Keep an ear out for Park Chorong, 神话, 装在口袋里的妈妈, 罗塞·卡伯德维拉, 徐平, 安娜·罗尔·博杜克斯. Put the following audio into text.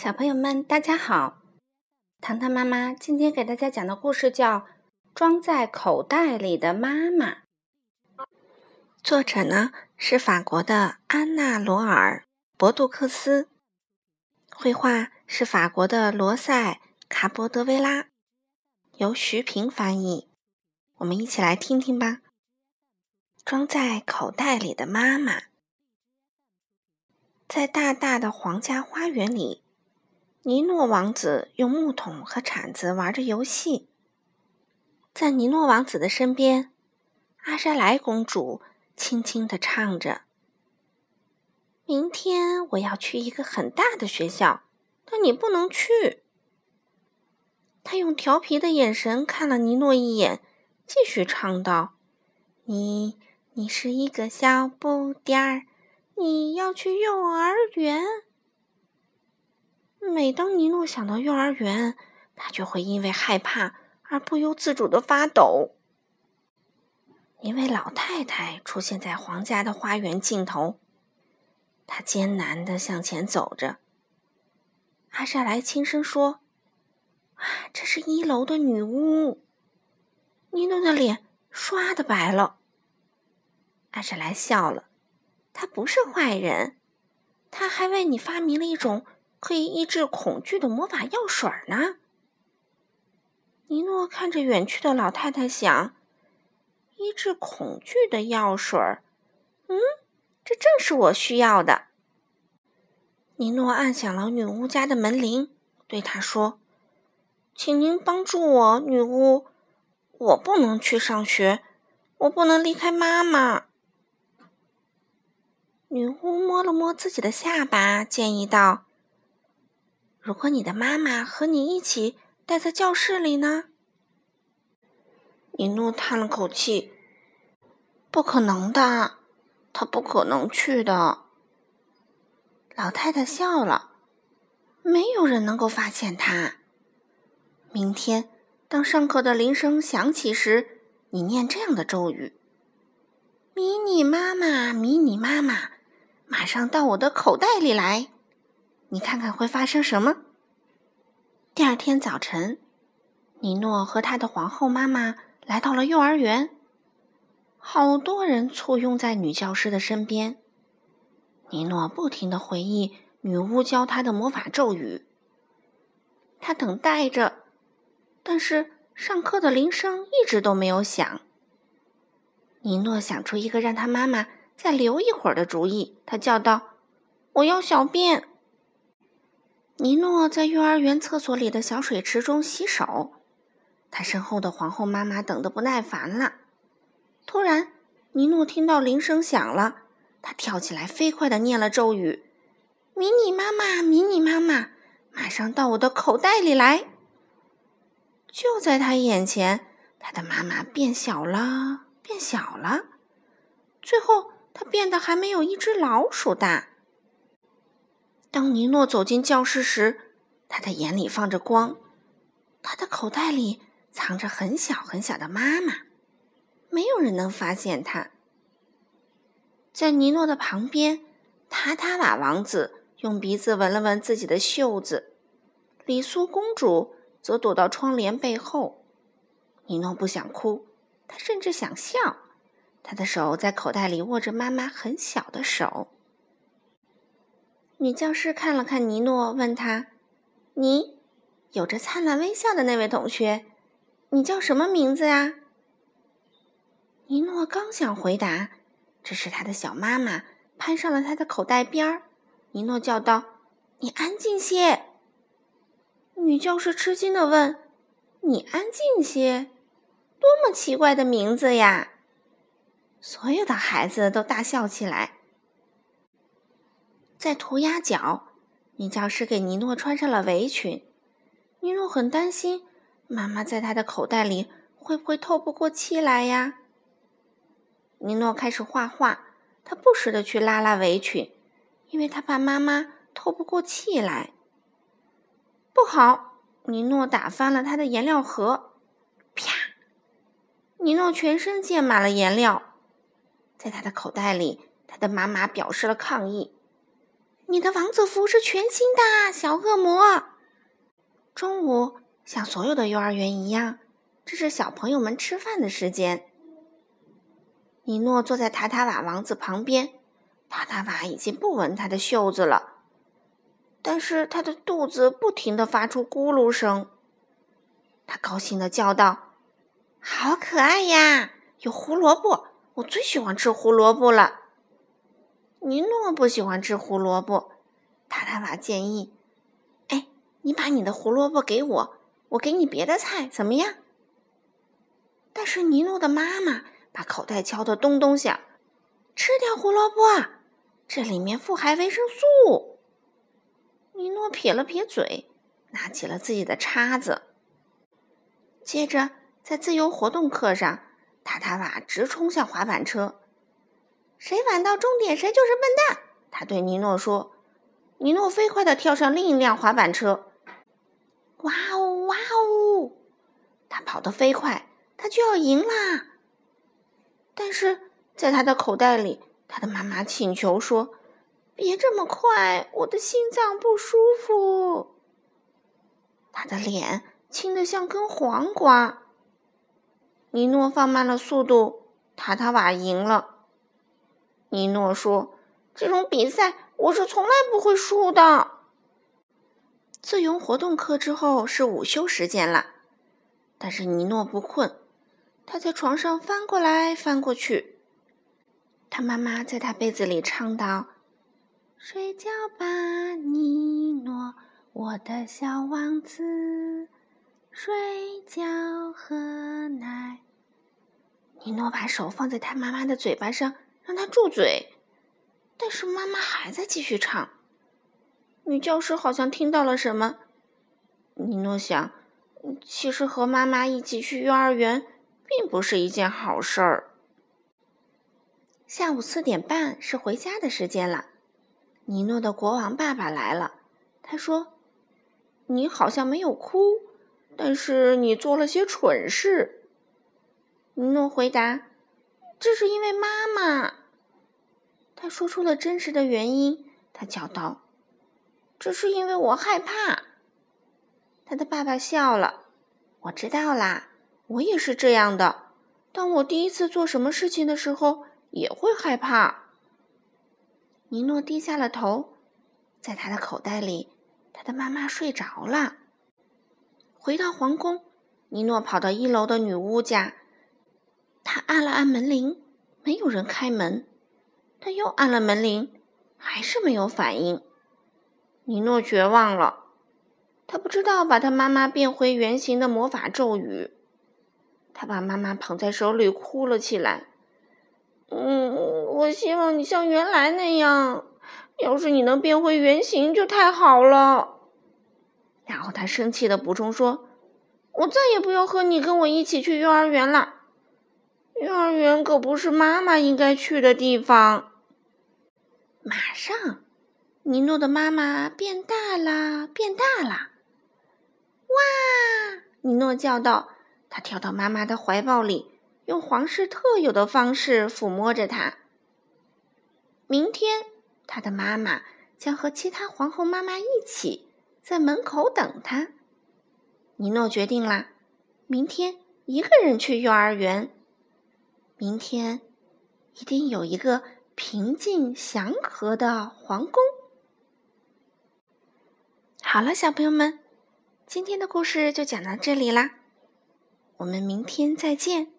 小朋友们，大家好！糖糖妈妈今天给大家讲的故事叫《装在口袋里的妈妈》，作者呢是法国的安娜·罗尔·博杜克斯，绘画是法国的罗塞·卡伯德维拉，由徐平翻译。我们一起来听听吧。装在口袋里的妈妈。在大大的皇家花园里，尼诺王子用木桶和铲子玩着游戏。在尼诺王子的身边，阿莎莱公主轻轻地唱着：明天我要去一个很大的学校，但你不能去。她用调皮的眼神看了尼诺一眼，继续唱道：你是一个小不点儿，你要去幼儿园。每当尼诺想到幼儿园，他就会因为害怕而不由自主地发抖。一位老太太出现在皇家的花园尽头，她艰难地向前走着。阿莎莱轻声说：这是1楼的女巫。尼诺的脸唰地白了。阿莎莱笑了。他不是坏人，他还为你发明了一种可以抑制恐惧的魔法药水呢。尼诺看着远去的老太太想，抑制恐惧的药水，这正是我需要的。尼诺按响了女巫家的门铃，对她说：请您帮助我，女巫，我不能去上学，我不能离开妈妈。女巫摸了摸自己的下巴，建议道：如果你的妈妈和你一起待在教室里呢？尼诺叹了口气：不可能的，她不可能去的。老太太笑了：没有人能够发现她。明天，当上课的铃声响起时，你念这样的咒语：迷你妈妈，迷你妈妈，马上到我的口袋里来，你看看会发生什么。第二天早晨，尼诺和他的皇后妈妈来到了幼儿园，好多人簇拥在女教师的身边。尼诺不停地回忆女巫教他的魔法咒语，他等待着，但是上课的铃声一直都没有响。尼诺想出一个让他妈妈再留一会儿的主意，他叫道：我要小便。尼诺在幼儿园厕所里的小水池中洗手，他身后的皇后妈妈等得不耐烦了。突然，尼诺听到铃声响了，他跳起来飞快地念了咒语：迷你妈妈，迷你妈妈，马上到我的口袋里来。就在他眼前，他的妈妈变小了变小了，最后它变得还没有一只老鼠大。当尼诺走进教室时，他的眼里放着光，他的口袋里藏着很小很小的妈妈，没有人能发现他。在尼诺的旁边，塔塔瓦王子用鼻子闻了闻自己的袖子，里苏公主则躲到窗帘背后。尼诺不想哭，他甚至想笑，他的手在口袋里握着妈妈很小的手。女教师看了看尼诺，问他：你，有着灿烂微笑的那位同学，你叫什么名字呀？尼诺刚想回答，这时他的小妈妈攀上了他的口袋边。尼诺叫道：你安静些。女教师吃惊地问：你安静些？多么奇怪的名字呀！所有的孩子都大笑起来。在涂鸦角，女教师给尼诺穿上了围裙。尼诺很担心，妈妈在他的口袋里会不会透不过气来呀？尼诺开始画画，他不时地去拉拉围裙，因为他怕妈妈透不过气来。不好！尼诺打翻了他的颜料盒，啪！尼诺全身溅满了颜料，在他的口袋里，他的妈妈表示了抗议。你的王子服是全新的，小恶魔。中午，像所有的幼儿园一样，这是小朋友们吃饭的时间。尼诺坐在塔塔瓦王子旁边，塔塔瓦已经不闻他的袖子了，但是他的肚子不停地发出咕噜声。他高兴地叫道：“好可爱呀，有胡萝卜，我最喜欢吃胡萝卜了。”尼诺不喜欢吃胡萝卜，塔塔瓦建议：“哎，你把你的胡萝卜给我，我给你别的菜，怎么样？”但是尼诺的妈妈把口袋敲得咚咚响：“吃掉胡萝卜，这里面富含维生素。”尼诺撇了撇嘴，拿起了自己的叉子。接着，在自由活动课上，塔塔瓦直冲向滑板车。谁晚到终点，谁就是笨蛋，他对尼诺说。尼诺飞快地跳上另一辆滑板车。哇哦，哇哦！他跑得飞快，他就要赢啦。但是在他的口袋里，他的妈妈请求说：“别这么快，我的心脏不舒服。”他的脸青得像根黄瓜。尼诺放慢了速度，塔塔瓦赢了。尼诺说：“这种比赛我是从来不会输的。”自由活动课之后是午休时间了，但是尼诺不困，他在床上翻过来翻过去。他妈妈在他被子里唱道：“睡觉吧，尼诺，我的小王子，睡觉喝奶。”尼诺把手放在他妈妈的嘴巴上，让他住嘴。但是妈妈还在继续唱。女教师好像听到了什么。尼诺想，其实和妈妈一起去幼儿园并不是一件好事儿。下午4:30是回家的时间了。尼诺的国王爸爸来了，他说：“你好像没有哭，但是你做了些蠢事。”尼诺回答：“这是因为妈妈。”他说出了真实的原因，他叫道：“这是因为我害怕。”他的爸爸笑了：“我知道啦，我也是这样的，当我第一次做什么事情的时候，也会害怕。”尼诺低下了头，在他的口袋里，他的妈妈睡着了。回到皇宫，尼诺跑到1楼的女巫家，他按了按门铃，没有人开门。他又按了门铃，还是没有反应。尼诺绝望了，他不知道把他妈妈变回原形的魔法咒语。他把妈妈捧在手里哭了起来。我希望你像原来那样，要是你能变回原形就太好了。然后他生气地补充说：“我再也不要和你跟我一起去幼儿园了，幼儿园可不是妈妈应该去的地方。”马上，尼诺的妈妈变大啦，变大啦！哇！尼诺叫道，他跳到妈妈的怀抱里，用皇室特有的方式抚摸着她。明天，她的妈妈将和其他皇后妈妈一起在门口等她。尼诺决定啦，明天一个人去幼儿园。明天一定有一个平静祥和的皇宫。好了，小朋友们，今天的故事就讲到这里啦，我们明天再见。